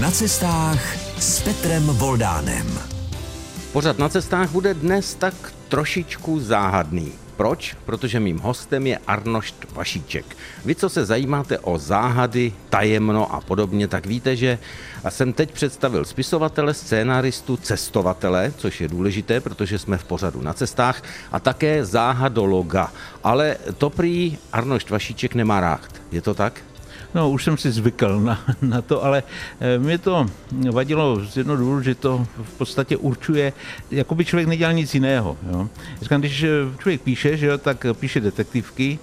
Na cestách s Petrem Voldánem. Pořad Na cestách bude dnes tak trošičku záhadný. Proč? Protože mým hostem je Arnošt Vašíček. Vy, co se zajímáte o záhady, tajemno a podobně, tak víte, že jsem teď představil spisovatele, scénáristu, cestovatele, což je důležité, protože jsme v pořadu Na cestách, a také záhadologa. Ale to prý Arnošt Vašíček nemá rád. Je to tak? No, už jsem si zvykl na to, ale mě to vadilo z jednoho důvodu, že to v podstatě určuje, jako by člověk nedělal nic jiného. Jo. Říkám, když člověk píše, že, tak píše detektivky,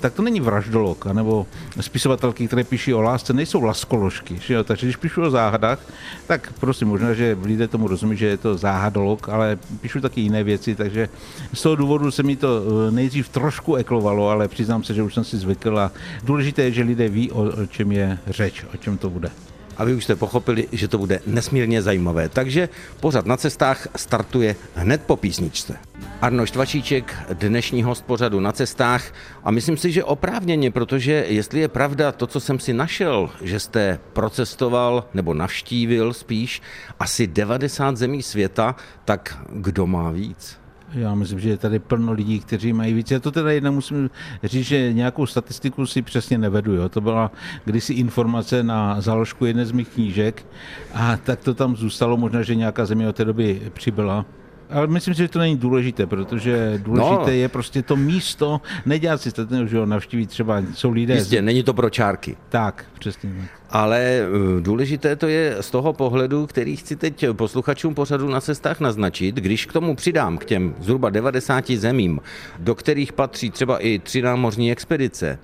tak to není vraždolog, nebo spisovatelky, které píší o lásce, nejsou laskoložky. Že jo? Takže když píšu o záhadách, tak prosím, možná, že lidé tomu rozumí, že je to záhadolog, ale píšu taky jiné věci, takže z toho důvodu se mi to nejdřív trošku eklovalo, ale přiznám se, že už jsem si zvykl a důležité je, že lidé ví, o čem je řeč, o čem to bude. A vy už jste pochopili, že to bude nesmírně zajímavé. Takže pořad Na cestách startuje hned po písničce. Arnošt Vašíček, dnešní host pořadu Na cestách, a myslím si, že oprávněně, protože jestli je pravda to, co jsem si našel, že jste procestoval nebo navštívil spíš asi 90 zemí světa, tak kdo má víc? Já myslím, že je tady plno lidí, kteří mají víc. Já to teda jedna musím říct, že nějakou statistiku si přesně nevedu. Jo. To byla kdysi informace na záložku jedné z mých knížek a tak to tam zůstalo, možná, že nějaká země od té doby přibyla. Ale myslím si, že to není důležité, protože důležité je prostě to místo, nedělat si statného, že ho navštíví třeba, jsou lidé. Jistě, není to pro čárky. Tak, přesně. Ale důležité to je z toho pohledu, který chci teď posluchačům pořadu Na cestách naznačit, když k tomu přidám k těm zhruba 90 zemím, do kterých patří třeba i 3 námořní expedice,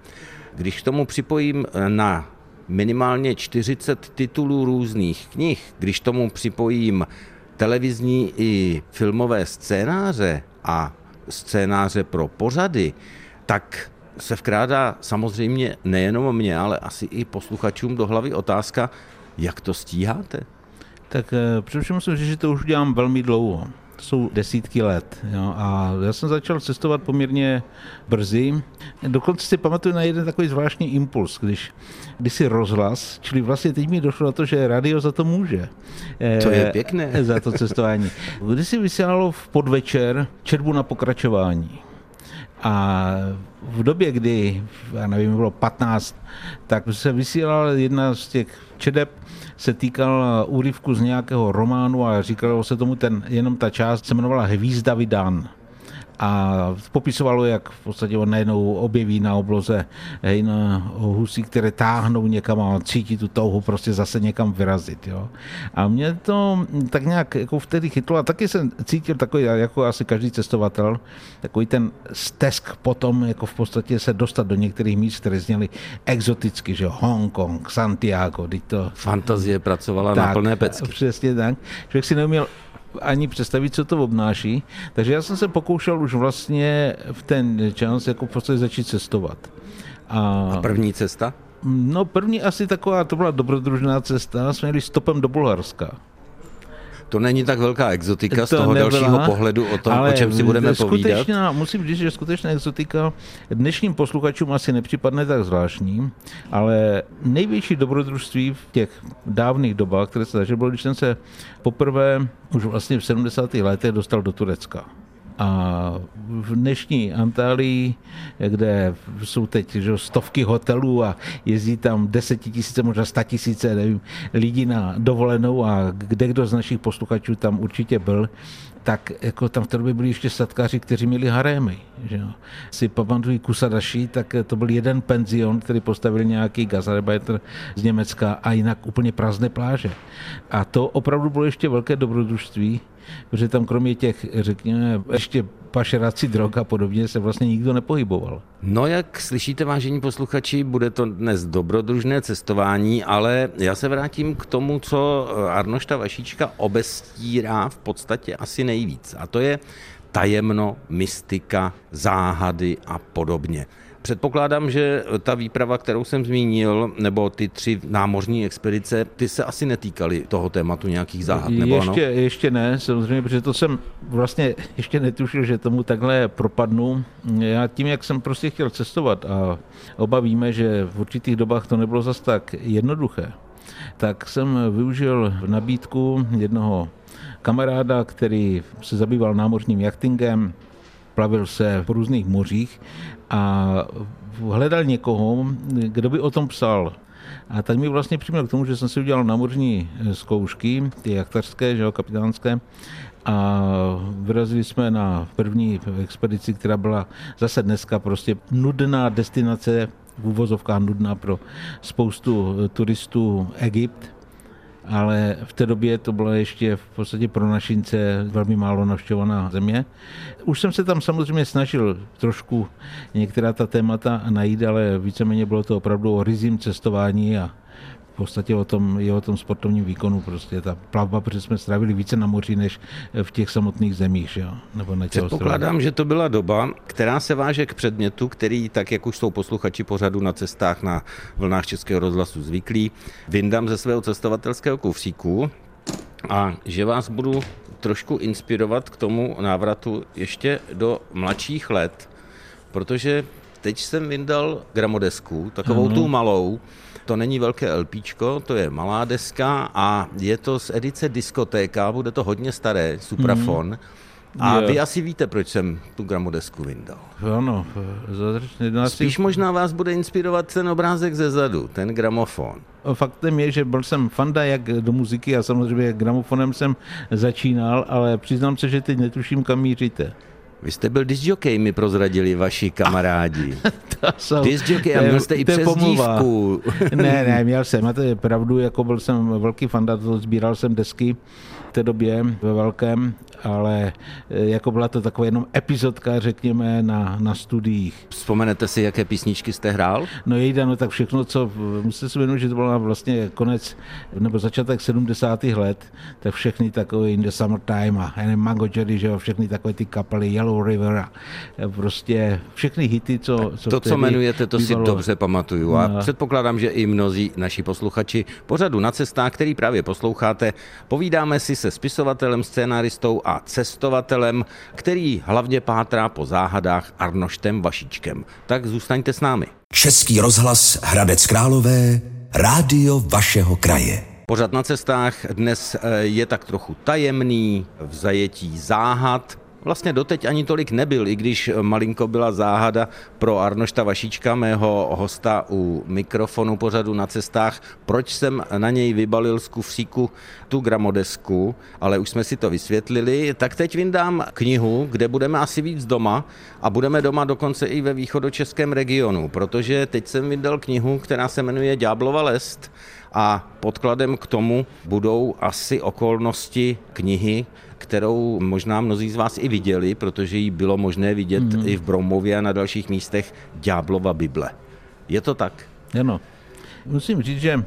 když k tomu připojím na minimálně 40 titulů různých knih, když k tomu připojím televizní i filmové scénáře a scénáře pro pořady, tak se vkrádá samozřejmě nejenom mě, ale asi i posluchačům do hlavy otázka, jak to stíháte? Tak především musím říct, že to už dělám velmi dlouho. To jsou desítky let. Jo. A já jsem začal cestovat poměrně brzy. Dokonce si pamatuju na jeden takový zvláštní impuls, když si rozhlas, čili vlastně teď mi došlo na to, že rádio za to může. To je pěkné. Za to cestování. Když si vysílalo v podvečer četbu na pokračování. A v době, kdy, já nevím, bylo 15, tak se vysílala jedna z těch četeb, se týkal úryvku z nějakého románu a říkalo se tomu, jenom ta část se jmenovala Hvízda vydán. A popisovalo, jak v podstatě on najednou objeví na obloze husí, které táhnou někam a cítí tu touhu prostě zase někam vyrazit. Jo. A mě to tak nějak jako vtedy chytlo a taky jsem cítil takový, jako asi každý cestovatel, takový ten stesk potom jako v podstatě se dostat do některých míst, které zněly exoticky, že Hongkong, Santiago, to... Fantazie pracovala tak, na plné pecky. Přesně tak. Člověk si neuměl ani představit, co to obnáší. Takže já jsem se pokoušel už vlastně v ten čas jako v podstatě začít cestovat. A první cesta? No první asi taková, to byla dobrodružná cesta, jsme jeli stopem do Bulharska. To není tak velká exotika z toho dalšího pohledu o tom, o čem si budeme povídat. Musím říct, že skutečná exotika dnešním posluchačům asi nepřipadne tak zvláštní, ale největší dobrodružství v těch dávných dobách, které se zažil, bylo, když jsem se poprvé už vlastně v 70. letech dostal do Turecka. A v dnešní Antálii, kde jsou teď že, stovky hotelů a jezdí tam 10 000, možná 100 000 nevím, lidí na dovolenou a kdekdo z našich posluchačů tam určitě byl, tak jako tam v té době byli ještě statkáři, kteří měli harémy. Že no. Si pamatují Kusadaši, tak to byl jeden penzion, který postavil nějaký gastarbeiter z Německa a jinak úplně prázdné pláže. A to opravdu bylo ještě velké dobrodružství, protože tam kromě těch, řekněme, ještě pašerací drog a podobně se vlastně nikdo nepohyboval. No jak slyšíte, vážení posluchači, bude to dnes dobrodružné cestování, ale já se vrátím k tomu, co Arnošta Vašíčka obestírá v podstatě asi nejvíc. A to je tajemno, mystika, záhady a podobně. Předpokládám, že ta výprava, kterou jsem zmínil, nebo ty 3 námořní expedice, ty se asi netýkaly toho tématu nějakých záhad, nebo ano? Ještě ne, samozřejmě, protože to jsem vlastně ještě netušil, že tomu takhle propadnu. Já tím, jak jsem prostě chtěl cestovat a oba víme, že v určitých dobách to nebylo zas tak jednoduché, tak jsem využil nabídku jednoho kamaráda, který se zabýval námořním jachtingem, plavil se po různých mořích a hledal někoho, kdo by o tom psal. A tak mi vlastně přiměl k tomu, že jsem si udělal námořní zkoušky, ty jachtařské, kapitánské, a vyrazili jsme na první expedici, která byla zase dneska prostě nudná destinace, v uvozovkách nudná pro spoustu turistů, Egypt, ale v té době to byla ještě v podstatě pro našince velmi málo navštěvovaná země. Už jsem se tam samozřejmě snažil trošku některá ta témata najít, ale víceméně bylo to opravdu o ryzím cestování a v podstatě o tom sportovním výkonu. Prostě ta plavba, protože jsme strávili více na moři, než v těch samotných zemích. Že jo? Nebo na těch ostrovech. Předpokládám, že to byla doba, která se váže k předmětu, který, tak jak už jsou posluchači pořadu na cestách na vlnách Českého rozhlasu zvyklí, vyndám ze svého cestovatelského kufříku a že vás budu trošku inspirovat k tomu návratu ještě do mladších let, protože teď jsem vyndal gramodesku, takovou tu malou. To není velké LPčko, to je malá deska a je to z edice Diskotéka, bude to hodně staré, Suprafon. A vy asi víte, proč jsem tu gramodesku vyndal. Ano. Spíš možná vás bude inspirovat ten obrázek zezadu, ten gramofon. Faktem je, že byl jsem fanda jak do muziky a samozřejmě gramofonem jsem začínal, ale přiznám se, že teď netuším, kam míříte. Vy jste byl discjockey, mi prozradili vaši kamarádi. Discjockey, a měl jste i přezdívku. Ne, měl jsem, a to je pravdu, jako byl jsem velký fanda, sbíral jsem desky v té době ve velkém, ale jako byla to taková jenom epizodka, řekněme, na studiích. Vzpomenete si, jaké písničky jste hrál? No tak všechno, co musíte si vědět, že to bylo vlastně konec, nebo začátek 70. let, tak všechny takové In the Summertime a Mango Jerry, že jo, všechny takové ty kapely, Yellow River a prostě všechny hity, co to, co jmenujete, to bývalo. Si dobře pamatuju a předpokládám, že i mnozí naši posluchači pořadu na cestách, který právě posloucháte, povídáme si se spisovatelem, scénáristou a cestovatelem, který hlavně pátrá po záhadách Arnoštem Vašíčkem. Tak zůstaňte s námi. Český rozhlas Hradec Králové, rádio vašeho kraje. Pořad na cestách dnes je tak trochu tajemný, v zajetí záhad. Vlastně doteď ani tolik nebyl, i když malinko byla záhada pro Arnošta Vašíčka, mého hosta u mikrofonu pořadu na cestách, proč jsem na něj vybalil z kufříku tu gramodesku, ale už jsme si to vysvětlili. Tak teď vyndám knihu, kde budeme asi víc doma a budeme doma dokonce i ve východočeském regionu, protože teď jsem vydal knihu, která se jmenuje Ďáblova lest a podkladem k tomu budou asi okolnosti knihy, kterou možná mnozí z vás i viděli, protože ji bylo možné vidět i v Broumově a na dalších místech, Ďáblova Bible. Je to tak? Ano. Musím říct, že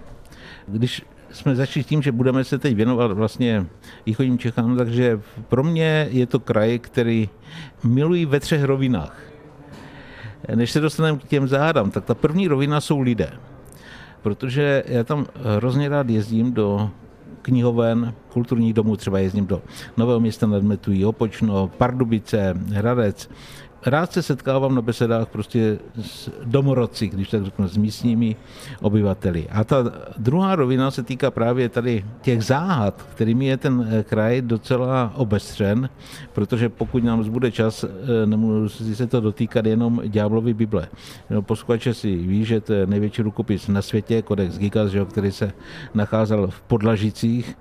když jsme začali tím, že budeme se teď věnovat vlastně východním Čechám, takže pro mě je to kraj, který miluji ve třech rovinách. Než se dostaneme k těm záhadám, tak ta první rovina jsou lidé. Protože já tam hrozně rád jezdím do knihoven, kulturních domů, třeba jezdím do Nového Města nad Metují, Opočno, Pardubice, Hradec. Rád se setkávám na besedách prostě s domorodci, když tak řeknu, s místními obyvateli. A ta druhá rovina se týká právě tady těch záhad, kterými je ten kraj docela obestřen, protože pokud nám zbude čas, nemusí se to dotýkat jenom Ďáblovy Bible. Posluchače si ví, že to je největší rukopis na světě, Kodex Gigas, který se nacházel v Podlažicích.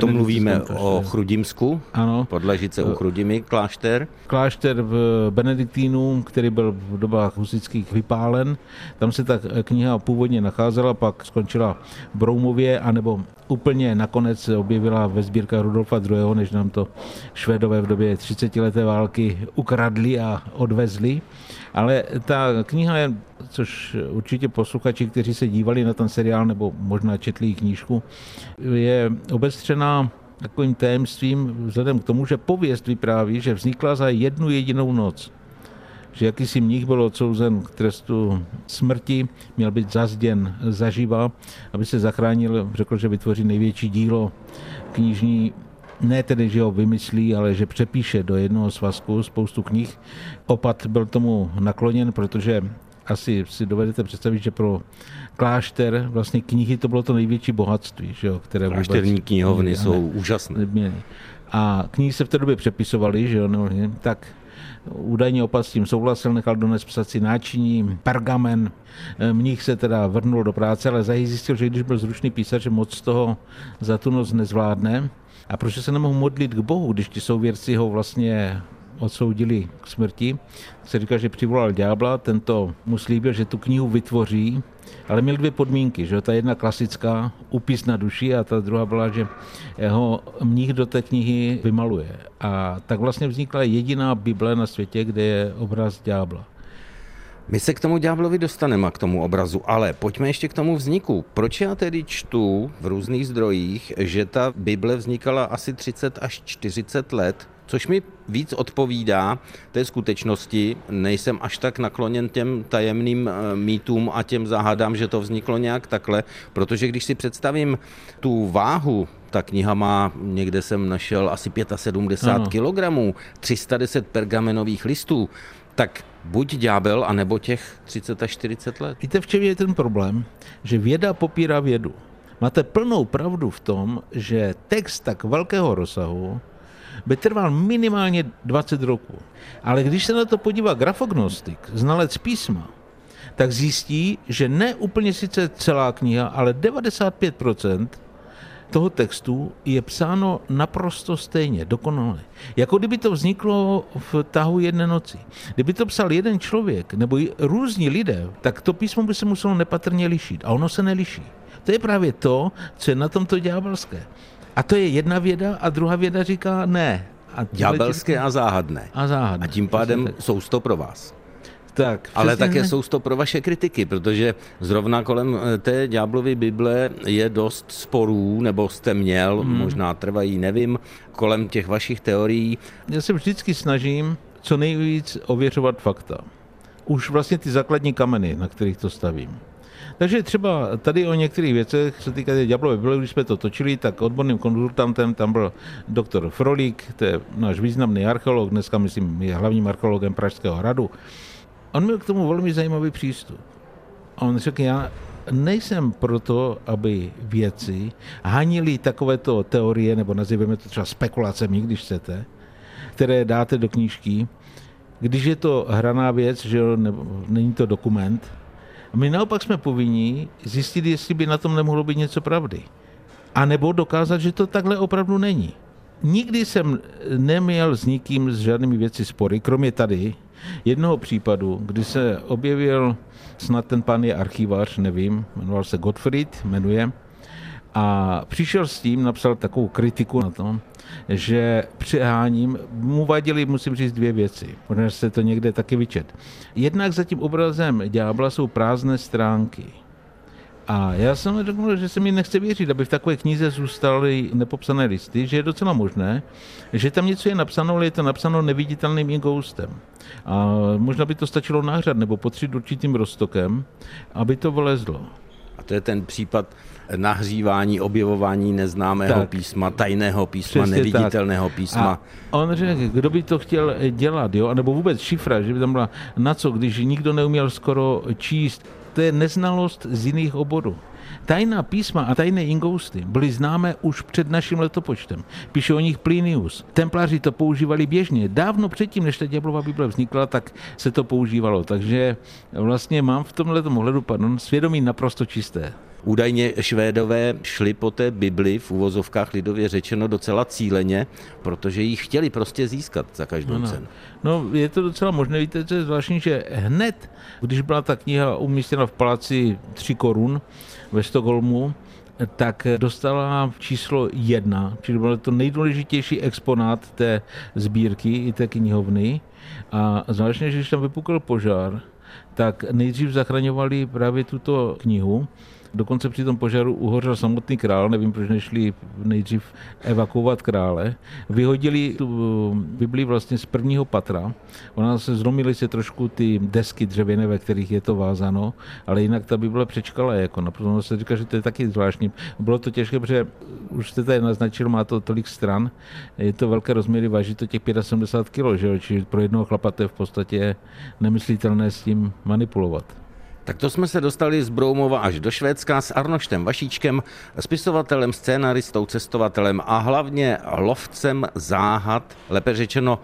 To mluvíme o Chrudimsku, ano. Podlažice u Chrudimi, klášter. Klášter v Benediktínů, který byl v dobách husitských vypálen. Tam se ta kniha původně nacházela, pak skončila v Broumově, anebo úplně nakonec se objevila ve sbírkách Rudolfa II., než nám to Švédové v době 30leté války ukradli a odvezli. Ale ta kniha je, což určitě posluchači, kteří se dívali na ten seriál, nebo možná četli knížku, je obestřená takovým tajemstvím vzhledem k tomu, že pověst vypráví, že vznikla za jednu jedinou noc. Že jakýsi mnich byl odsouzen k trestu smrti, měl být zazděn zaživa, aby se zachránil, řekl, že vytvoří největší dílo knižní, ne tedy, že ho vymyslí, ale že přepíše do jednoho svazku spoustu knih. Opat byl tomu nakloněn, protože asi si dovedete představit, že pro klášter vlastně knihy to bylo to největší bohatství, že jo, které klášterní knihovny jsou úžasné. Neměli. A knihy se v té době přepisovaly, že jo, tak údajně opat s tím souhlasil, nechal dones psací náčiní, pergamen. Mních se teda vrhnul do práce, ale záhy zjistil, že když byl zručný písař, že moc toho za tu noc nezvládne. A proč se nemohl modlit k Bohu, když ti souvěrci ho vlastně odsoudili k smrti, se říká, že přivolal ďábla, tento mu slíbil, že tu knihu vytvoří, ale měl dvě podmínky, že ta jedna klasická, upis na duši, a ta druhá byla, že ho mních do té knihy vymaluje. A tak vlastně vznikla jediná Bible na světě, kde je obraz ďábla. My se k tomu ďáblovi dostaneme, k tomu obrazu, ale pojďme ještě k tomu vzniku. Proč já tedy čtu v různých zdrojích, že ta Bible vznikala asi 30 až 40 let, což mi víc odpovídá té skutečnosti. Nejsem až tak nakloněn těm tajemným mýtům a těm záhadám, že to vzniklo nějak takhle, protože když si představím tu váhu, ta kniha má, někde jsem našel, asi 75 kilogramů, 310 pergamenových listů, tak buď ďábel, anebo těch 30 až 40 let. Víte, v čem je ten problém? Že věda popírá vědu. Máte plnou pravdu v tom, že text tak velkého rozsahu by trval minimálně 20 roků. Ale když se na to podívá grafognostik, znalec písma, tak zjistí, že ne úplně sice celá kniha, ale 95% toho textu je psáno naprosto stejně, dokonale. Jako kdyby to vzniklo v tahu jedné noci. Kdyby to psal jeden člověk nebo různí lidé, tak to písmo by se muselo nepatrně lišit. A ono se neliší. To je právě to, co je na tomto ďábelské. A to je jedna věda a druhá věda říká ne. Ďábelské a záhadné. A tím pádem jsou to pro vás. Tak, ale také jsou to pro vaše kritiky, protože zrovna kolem té ďáblovy Bible je dost sporů, nebo jste měl, možná trvají, nevím, kolem těch vašich teorií. Já se vždycky snažím co nejvíc ověřovat fakta. Už vlastně ty základní kameny, na kterých to stavím. Takže třeba tady o některých věcech, co týká té ďáblové Bible, když jsme to točili, tak odborným konzultantem tam byl doktor Frolík, to je náš významný archeolog, dneska myslím je hlavním archeologem Pražského hradu. On měl k tomu velmi zajímavý přístup. A on řekl, já nejsem proto, aby vědci hanili takovéto teorie, nebo nazýváme to třeba spekulacemi, když chcete, které dáte do knížky, když je to hraná věc, že není to dokument. My naopak jsme povinni zjistit, jestli by na tom nemohlo být něco pravdy. A nebo dokázat, že to takhle opravdu není. Nikdy jsem neměl s nikým, s žádnými věci spory, kromě tady jednoho případu, kdy se objevil, snad ten pán je archivář, nevím, jmenoval se Gottfried, a přišel s tím, napsal takovou kritiku na to, že přeháním, mu vadily, musím říct, dvě věci, protože se to někde taky vyčet. Jednak za tím obrazem ďábla jsou prázdné stránky. A já jsem řekl, že se mi nechce věřit, aby v takové knize zůstaly nepopsané listy, že je docela možné, že tam něco je napsáno, ale je to napsáno neviditelným inkoustem. A možná by to stačilo nářad nebo potřít určitým roztokem, aby to vylezlo. A to je ten případ nahřívání, objevování neznámého písma, tajného písma, neviditelného písma. A on řekl, kdo by to chtěl dělat, jo? A nebo vůbec šifra, že by tam byla na co, když nikdo neuměl skoro číst. To je neznalost z jiných oborů. Tajná písma a tajné inkousty byly známé už před naším letopočtem. Píše o nich Plinius. Templáři to používali běžně. Dávno předtím, než ta ďáblova Bible vznikla, tak se to používalo. Takže vlastně mám v tomhletom ohledu, svědomí naprosto čisté. Údajně Švédové šli po té Bibli, v uvozovkách lidově řečeno, docela cíleně, protože ji chtěli prostě získat za každou cenu. No, je to docela možné, víte, co je zvláštní, že hned, když byla ta kniha umístěna v paláci 3 korun ve Stockholmu, tak dostala číslo 1, čili bylo to nejdůležitější exponát té sbírky i té knihovny. A zvláštně, že když tam vypukl požár, tak nejdřív zachraňovali právě tuto knihu. Dokonce při tom požáru uhořel samotný král, nevím, proč nešli nejdřív evakuovat krále. Vyhodili tu Bibli vlastně z prvního patra. Ona se zlomily se trošku ty desky dřevěné, ve kterých je to vázáno, ale jinak ta Bible přečkala jako. Naprosto se říká, že to je taky zvláštní. Bylo to těžké, protože už jste tady naznačil, má to tolik stran, je to velké rozměry, váží to těch 75 kg, že? Čili pro jednoho chlapa to je v podstatě nemyslitelné s tím manipulovat. Tak to jsme se dostali z Broumova až do Švédska s Arnoštem Vašíčkem, spisovatelem, scénaristou, cestovatelem a hlavně lovcem záhad, lépe řečeno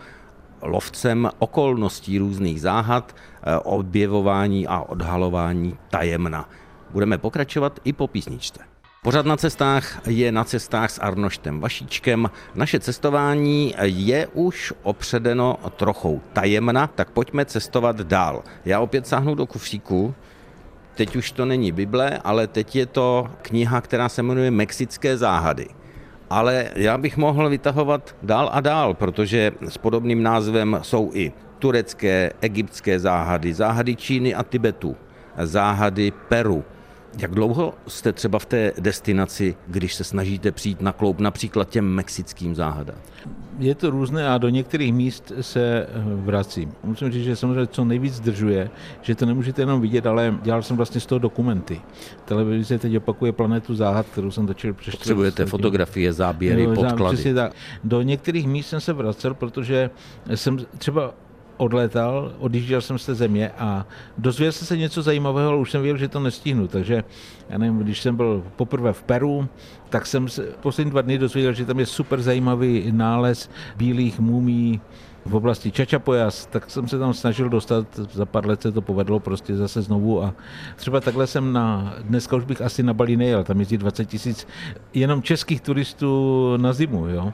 lovcem okolností různých záhad, objevování a odhalování tajemna. Budeme pokračovat i po písničce. Pořad Na cestách je Na cestách s Arnoštem Vašíčkem. Naše cestování je už opředeno trochou tajemna, tak pojďme cestovat dál. Já opět sáhnu do kufříku. Teď už to není Bible, ale teď je to kniha, která se jmenuje Mexické záhady. Ale já bych mohl vytahovat dál a dál, protože s podobným názvem jsou i turecké, egyptské záhady, záhady Číny a Tibetu, záhady Peru. Jak dlouho jste třeba v té destinaci, když se snažíte přijít na kloub například těm mexickým záhadám? Je to různé a do některých míst se vracím. Musím říct, že samozřejmě co nejvíc zdržuje, že to nemůžete jenom vidět, ale dělal jsem vlastně z toho dokumenty. Televize teď opakuje Planetu záhad, kterou jsem točil přes 4 roky. Potřebujete fotografie, záběry, podklady. Do některých míst jsem se vracel, protože jsem třeba odjížděl jsem z té země a dozvěděl jsem se něco zajímavého, ale už jsem věděl, že to nestihnu, takže já nevím, když jsem byl poprvé v Peru, tak jsem se poslední 2 dny dozvěděl, že tam je super zajímavý nález bílých mumií v oblasti Chachapoya, tak jsem se tam snažil dostat, za pár let se to povedlo prostě zase znovu a třeba takhle jsem dneska už bych asi na Bali nejel, tam jezdí 20 000 jenom českých turistů na zimu, jo.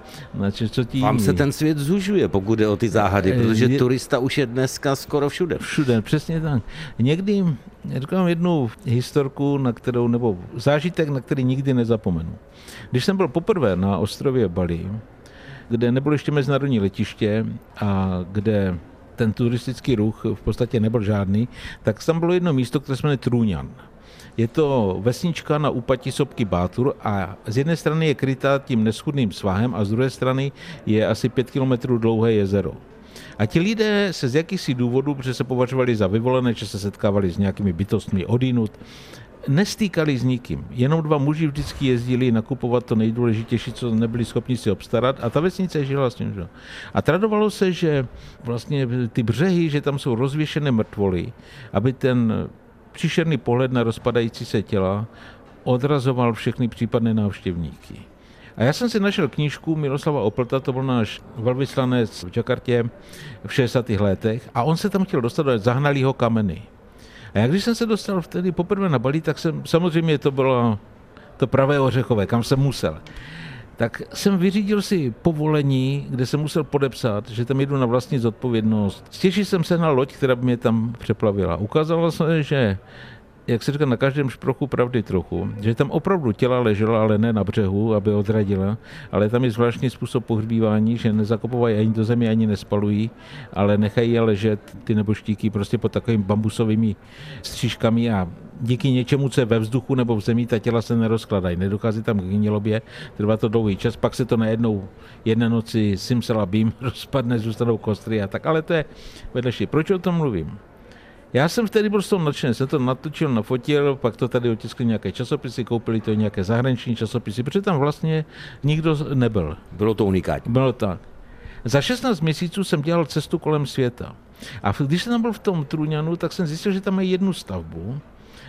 Vám se ten svět zužuje, pokud jde o ty záhady, protože turista už je dneska skoro všude. Všude, přesně tak. Někdy, říkám jednu historku, nebo zážitek, na který nikdy nezapomenu. Když jsem byl poprvé na ostrově Bali, kde nebylo ještě mezinárodní letiště a kde ten turistický ruch v podstatě nebyl žádný, tak tam bylo jedno místo, které se jmenuje Trunyan. Je to vesnička na úpatí sopky Bátur a z jedné strany je krytá tím neschudným svahem a z druhé strany je asi 5 kilometrů dlouhé jezero. A ti lidé se z jakýchsi důvodů, protože se považovali za vyvolené, že se setkávali s nějakými bytostmi odinut, nestýkali s nikým, jenom 2 muži vždycky jezdili nakupovat to nejdůležitější, co nebyli schopni si obstarat a ta vesnice žila s tím, že? A tradovalo se, že vlastně ty břehy, že tam jsou rozvěšené mrtvoly, aby ten příšerný pohled na rozpadající se těla odrazoval všechny případné návštěvníky. A já jsem si našel knížku Miloslava Oplta, to byl náš velvyslanec v Jakartě v 60. letech a on se tam chtěl dostat, zahnali ho kameny. A já když jsem se dostal vtedy poprvé na Bali, tak jsem, samozřejmě to bylo to pravé ořechové, kam jsem musel. Tak jsem vyřídil si povolení, kde jsem musel podepsat, že tam jedu na vlastní zodpovědnost. Stěží jsem se na loď, která mě tam přeplavila. Ukázalo se, že, jak se říká, na každém šprochu pravdy trochu, že tam opravdu těla ležela, ale ne na břehu, aby odradila, ale tam je zvláštní způsob pohřbívání, že nezakopovají ani do země, ani nespalují, ale nechají je ležet ty neboštíky prostě pod takovými bambusovými střížkami a díky něčemu, co je ve vzduchu nebo v zemi, ta těla se nerozkladají, nedochází tam k hnilobě, trvá to dlouhý čas, pak se to najednou jedné noci simsalabim rozpadne, zůstanou kostry a tak, ale to je vedlejší. Proč o tom mluvím? Já jsem vtedy byl z toho nadšený, jsem to natočil, nafotil, pak to tady otiskli nějaké časopisy, koupili to nějaké zahraniční časopisy, protože tam vlastně nikdo nebyl. Bylo to unikátní. Bylo tak. Za 16 měsíců jsem dělal cestu kolem světa. A když jsem tam byl v tom Truňanu, tak jsem zjistil, že tam je jednu stavbu,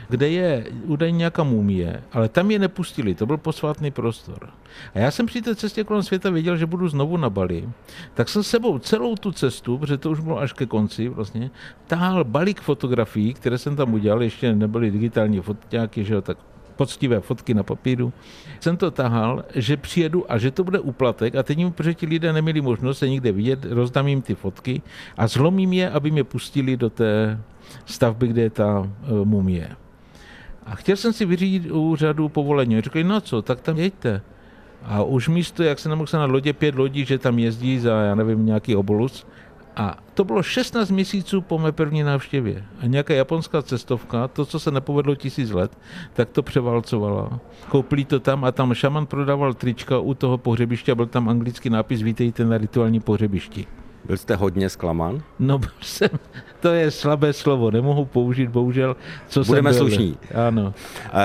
kde je údajně nějaká mumie, ale tam je nepustili, to byl posvátný prostor. A já jsem při té cestě kolem světa věděl, že budu znovu na Bali, tak jsem s sebou celou tu cestu, protože to už bylo až ke konci vlastně, táhl balík fotografií, které jsem tam udělal, ještě nebyly digitální fotky, že jo, tak poctivé fotky na papíru. Jsem to tahal, že přijedu a že to bude úplatek a teď jim, protože ti lidé neměli možnost se nikde vidět, rozdám jim ty fotky a zlomím je, aby mě pustili do té stavby, kde je ta mumie. A chtěl jsem si vyřídit úřadu povolení. Říkají, no co, tak tam jeďte. A už místo, jak se nemohl se na lodě 5 lodí, že tam jezdí za, já nevím, nějaký obolus. A to bylo 16 měsíců po mé první návštěvě. A nějaká japonská cestovka, to, co se nepovedlo 1000 let, tak to převálcovala. Koupili to tam a tam šaman prodával trička u toho pohřebiště a byl tam anglický nápis, vítejte na rituální pohřebišti. Byl jste hodně zklamán? No, byl jsem, to je slabé slovo, nemohu použít, bohužel, co jsem byl. Budeme slušní. Ano.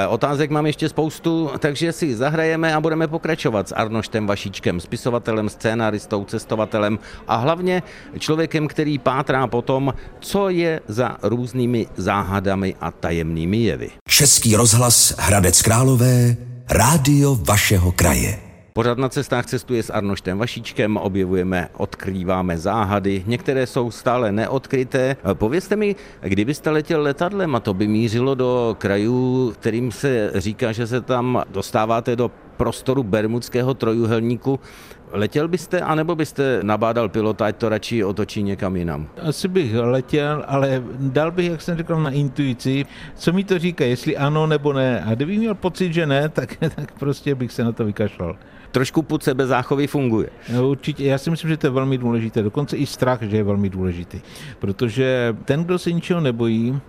Otázek mám ještě spoustu, takže si zahrajeme a budeme pokračovat s Arnoštem Vašíčkem, spisovatelem, scénaristou, cestovatelem a hlavně člověkem, který pátrá po tom, co je za různými záhadami a tajemnými jevy. Český rozhlas Hradec Králové, rádio vašeho kraje. Pořád na cestách cestuje s Arnoštem Vašíčkem, objevujeme, odkrýváme záhady, některé jsou stále neodkryté. Povězte mi, kdybyste letěl letadlem, a to by mířilo do krajů, kterým se říká, že se tam dostáváte do prostoru Bermudského trojúhelníku, letěl byste, anebo byste nabádal pilota, ať to radši otočí někam jinam? Asi bych letěl, ale dal bych, jak jsem říkal, na intuici, co mi to říká, jestli ano nebo ne. A kdybych měl pocit, že ne, tak prostě bych se na to vykašlal. Trošku pud sebezáchovy funguje. No, určitě, já si myslím, že to je velmi důležité, dokonce i strach, že je velmi důležitý, protože ten, kdo se ničeho nebojí,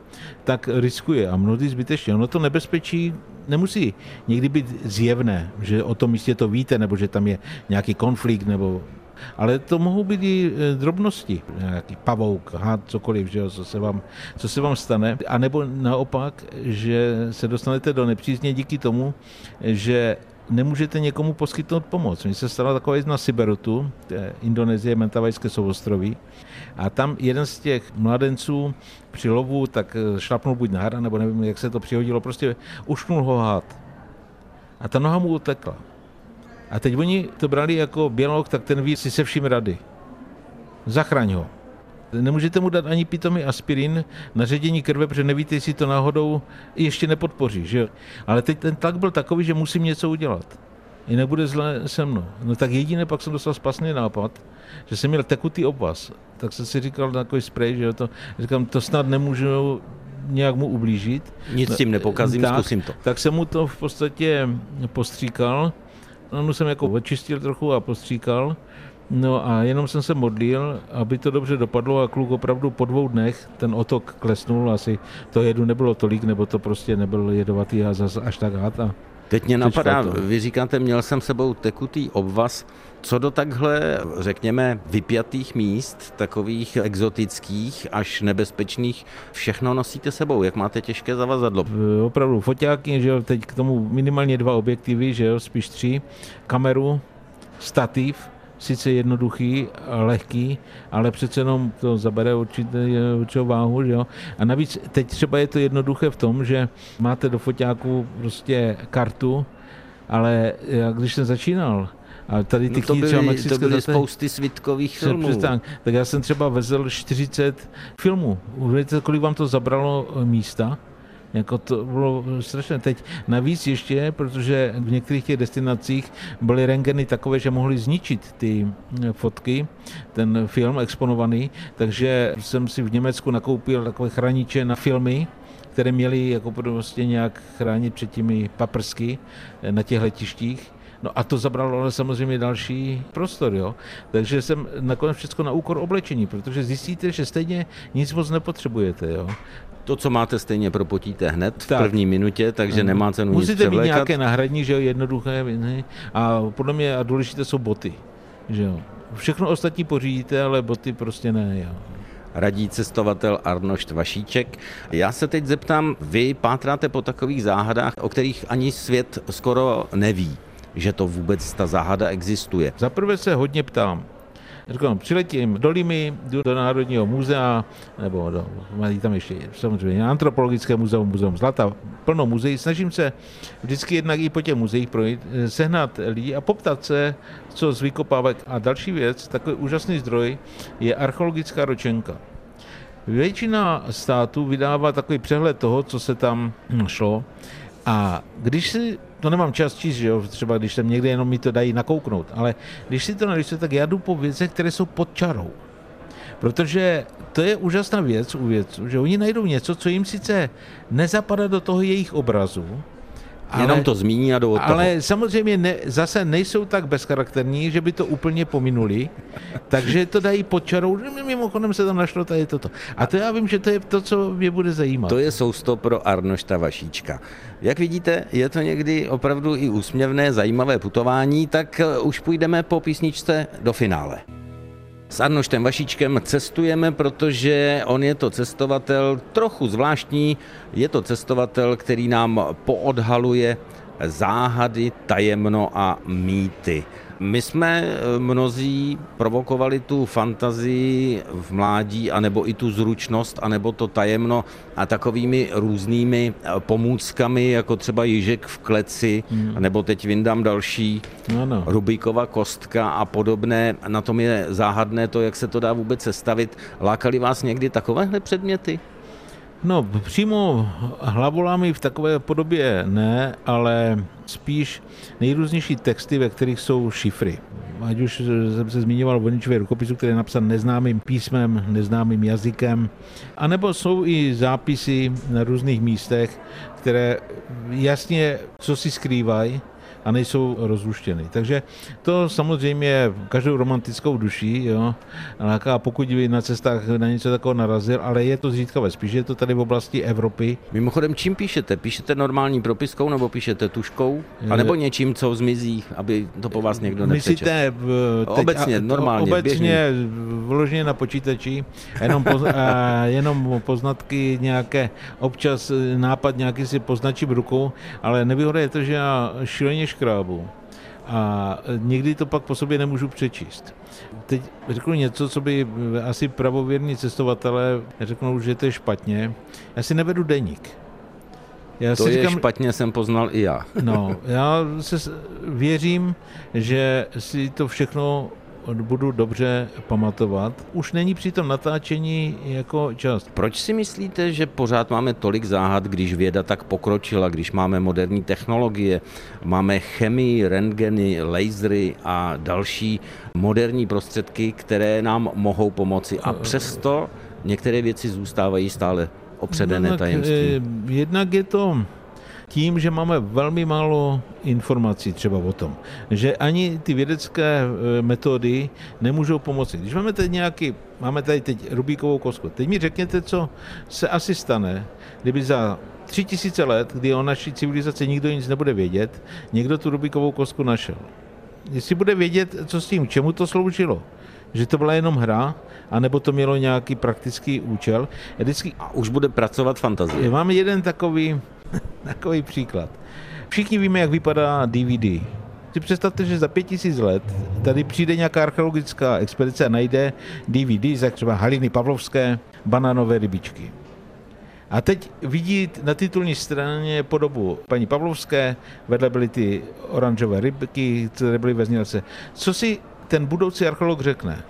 tak riskuje a mnohdy zbytečně. Ono to nebezpečí nemusí někdy být zjevné, že o tom místě to víte, nebo že tam je nějaký konflikt, nebo... Ale to mohou být i drobnosti, nějaký pavouk, had, cokoliv, že jo, co se vám stane. A nebo naopak, že se dostanete do nepřízně díky tomu, že nemůžete někomu poskytnout pomoc. Mně se stala taková věc na Siberutu, Indonésie, Mentavajské souostroví, a tam jeden z těch mladenců při lovu tak šlapnul buď na hada, nebo nevím, jak se to přihodilo, prostě ušknul ho had. A ta noha mu utekla. A teď oni to brali jako bělok, tak ten ví si se vším rady. Zachraň ho. Nemůžete mu dát ani pitomý aspirin na ředění krve, protože nevíte, jestli to náhodou ještě nepodpoří, že? Ale teď ten tlak byl takový, že musím něco udělat. Jinak bude zle se mnou. No tak jediné, pak jsem dostal spasný nápad, že jsem měl tekutý obvaz. Tak jsem si říkal takový spray, že to, říkám, to snad nemůžu nějak mu ublížit. Nic s tím nepokazím, zkusím to. Tak jsem mu to v podstatě postříkal. No, jsem jako očistil trochu a postříkal. No a jenom jsem se modlil, aby to dobře dopadlo, a kluk opravdu po 2 dnech ten otok klesnul, asi to jedu nebylo tolik, nebo to prostě nebyl jedovatý a zas až tak hád. Teď mě napadá, vy říkáte, měl jsem sebou tekutý obvaz, co do takhle, řekněme, vypjatých míst, takových exotických až nebezpečných, všechno nosíte sebou, jak máte těžké zavazadlo? Opravdu foťáky, že jo, teď k tomu minimálně 2 objektivy, že jo, spíš 3, kameru, stativ, sice jednoduchý, lehký, ale přece jenom to zabere určitou váhu, že jo. A navíc teď třeba je to jednoduché v tom, že máte do foťáku prostě kartu, ale když jsem začínal, a tady ty to byly spousty svitkových filmů. Tak já jsem třeba vezl 40 filmů. Uvěděte, kolik vám to zabralo místa? Jako to bylo strašné. Teď navíc ještě, protože v některých těch destinacích byly rentgeny takové, že mohly zničit ty fotky, ten film exponovaný, takže jsem si v Německu nakoupil takové chrániče na filmy, které měly jako prostě nějak chránit před těmi paprsky na těch letištích. No a to zabralo ale samozřejmě další prostor, jo. Takže jsem nakonec všechno na úkor oblečení, protože zjistíte, že stejně nic moc nepotřebujete, jo. To, co máte, stejně propotíte hned v první minutě, takže nemá cenu nic převlékat. Musíte mít nějaké náhradní, že jo, jednoduché, ne? A podle mě a důležité jsou boty, že jo. Všechno ostatní pořídíte, ale boty prostě ne, jo. Radí cestovatel Arnošt Vašíček. Já se teď zeptám, vy pátráte po takových záhadách, o kterých ani svět skoro neví, že to vůbec ta záhada existuje. Zaprvé se hodně ptám. Říkám, přiletím do Limy, jdu do Národního muzea, nebo mají tam ještě samozřejmě antropologické muzeum, muzeum zlata, plno muzeí. Snažím se vždycky jednak i po těch muzeích projít, sehnat lidi a poptat se, co z vykopávek. A další věc, takový úžasný zdroj, je archeologická ročenka. Většina států vydává takový přehled toho, co se tam šlo. A když si to nemám čas číst, že jo, třeba když tam někde jenom mi to dají nakouknout, ale když si to narysuje, tak já jdu po věcech, které jsou pod čarou. Protože to je úžasná věc u vědců, že oni najdou něco, co jim sice nezapadá do toho jejich obrazu, ale jenom to zmíní a jdou. Ale samozřejmě zase nejsou tak bezcharakterní, že by to úplně pominuli, takže to dají pod čarou, mimochodem se tam našlo tady toto. A to já vím, že to je to, co mě bude zajímat. To je sousto pro Arnošta Vašíčka. Jak vidíte, je to někdy opravdu i úsměvné, zajímavé putování, tak už půjdeme po písničce do finále. S Arnoštem Vašíčkem cestujeme, protože on je to cestovatel trochu zvláštní, je to cestovatel, který nám poodhaluje záhady, tajemno a mýty. My jsme mnozí provokovali tu fantazii v mládí, anebo i tu zručnost, anebo to tajemno a takovými různými pomůckami, jako třeba Jižek v kleci, nebo teď vyndám další, Rubíkova kostka a podobné. Na tom je záhadné to, jak se to dá vůbec sestavit. Lákali vás někdy takovéhle předměty? No, přímo hlavolami v takové podobě ne, ale spíš nejrůznější texty, ve kterých jsou šifry. Ať už jsem se zmiňoval Vojničův rukopisu, který je napsán neznámým písmem, neznámým jazykem, anebo jsou i zápisy na různých místech, které jasně co si skrývají a nejsou rozluštěny. Takže to samozřejmě každou romantickou duší, jo, a pokud by na cestách na něco takového narazil, ale je to zřídkavé, spíš je to tady v oblasti Evropy. Mimochodem, čím píšete? Píšete normální propiskou, nebo píšete tuškou? A nebo něčím, co zmizí, aby to po vás někdo nepřečetl? Myslíte obecně, normálně, obecně, vloženě na počítači, jenom poznatky nějaké, občas nápad nějaký si poznačím rukou, ale nevýhoda je to, že já šíleně škrábu a někdy to pak po sobě nemůžu přečíst. Teď řeknu něco, co by asi pravověrní cestovatelé řeknou, že to je špatně. Já si nevedu deník. Špatně jsem poznal i já. Já se věřím, že si to všechno budu dobře pamatovat. Už není při tom natáčení jako čas. Proč si myslíte, že pořád máme tolik záhad, když věda tak pokročila, když máme moderní technologie, máme chemii, rentgeny, lasery a další moderní prostředky, které nám mohou pomoci, a přesto některé věci zůstávají stále opředené tajemství? Jednak je to tím, že máme velmi málo informací třeba o tom, že ani ty vědecké metody nemůžou pomoci. Když máme tady teď Rubíkovou kostku, teď mi řekněte, co se asi stane, kdyby za 3000 let, kdy o naší civilizaci nikdo nic nebude vědět, někdo tu Rubíkovou kostku našel. Jestli bude vědět, co s tím, čemu to sloužilo, že to byla jenom hra, anebo to mělo nějaký praktický účel. A už bude pracovat fantazie. Máme jeden takový příklad. Všichni víme, jak vypadá DVD. Si představte, že za 5000 let tady přijde nějaká archeologická expedice a najde DVD, za třeba Haliny Pavlovské, Banánové rybičky. A teď vidí na titulní straně podobu paní Pavlovské, vedle byly ty oranžové rybky, které byly ve znělce. Co si ten budoucí archeolog řekne?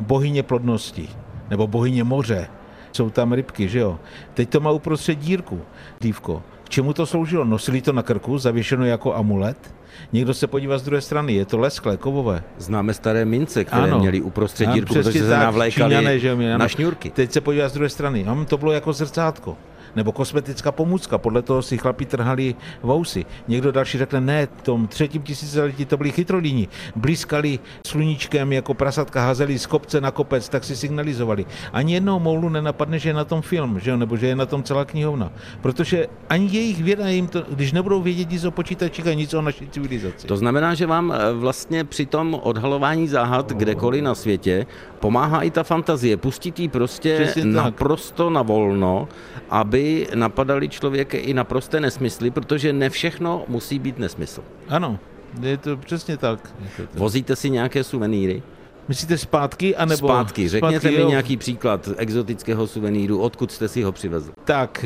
Bohyně plodnosti, nebo bohyně moře. Jsou tam rybky, že jo? Teď to má uprostřed dírku, dívko. K čemu to sloužilo? Nosili to na krku, zavěšeno jako amulet? Někdo se podívá z druhé strany, je to lesklé, kovové. Známe staré mince, které měly uprostřed dírku, protože se navlékaly na šňůrky. Teď se podívá z druhé strany, to bylo jako zrcátko. Nebo kosmetická pomůcka, podle toho si chlapi trhali vousy. Někdo další řekne, ne, v tom 3000 letí to byli chytrolíni, blízkali sluníčkem jako prasatka, házeli z kopce na kopec, tak si signalizovali. Ani jednou moulu nenapadne, že je na tom film, že jo? Nebo že je na tom celá knihovna. Protože ani jejich věda jim to, když nebudou vědět nic o počítačích a nic o naší civilizaci. To znamená, že vám vlastně při tom odhalování záhad kdekoliv na světě pomáhá i ta fantazie, pustit ji prostě naprosto na volno, aby napadali člověka i naprosté nesmysly, protože ne všechno musí být nesmysl. Ano, je to přesně tak. Vozíte si nějaké suvenýry? Myslíte zpátky, anebo... Zpátky, řekněte mi nějaký příklad exotického suvenýru, odkud jste si ho přivezl. Tak,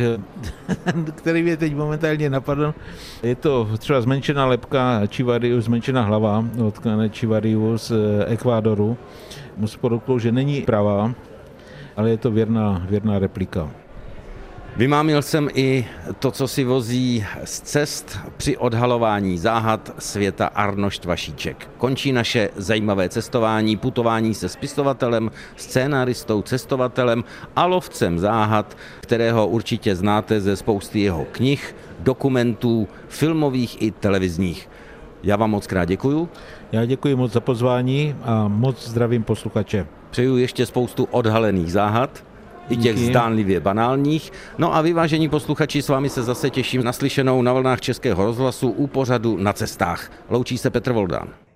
který mě teď momentálně napadl, je to třeba zmenšená lebka Čivarivu, zmenšená hlava od Čivarivu z Ekvádoru, s podobkou, že není pravá, ale je to věrná replika. Vymámil jsem i to, co si vozí z cest při odhalování záhad světa Arnošt Vašíček. Končí naše zajímavé cestování, putování se spisovatelem, scénaristou, cestovatelem a lovcem záhad, kterého určitě znáte ze spousty jeho knih, dokumentů, filmových i televizních. Já vám moc krát děkuju. Já děkuji moc za pozvání a moc zdravím posluchače. Přeju ještě spoustu odhalených záhad, i těch zdánlivě banálních. A vy, vážení posluchači, s vámi se zase těším na slyšenou na vlnách Českého rozhlasu u pořadu Na cestách. Loučí se Petr Voldán.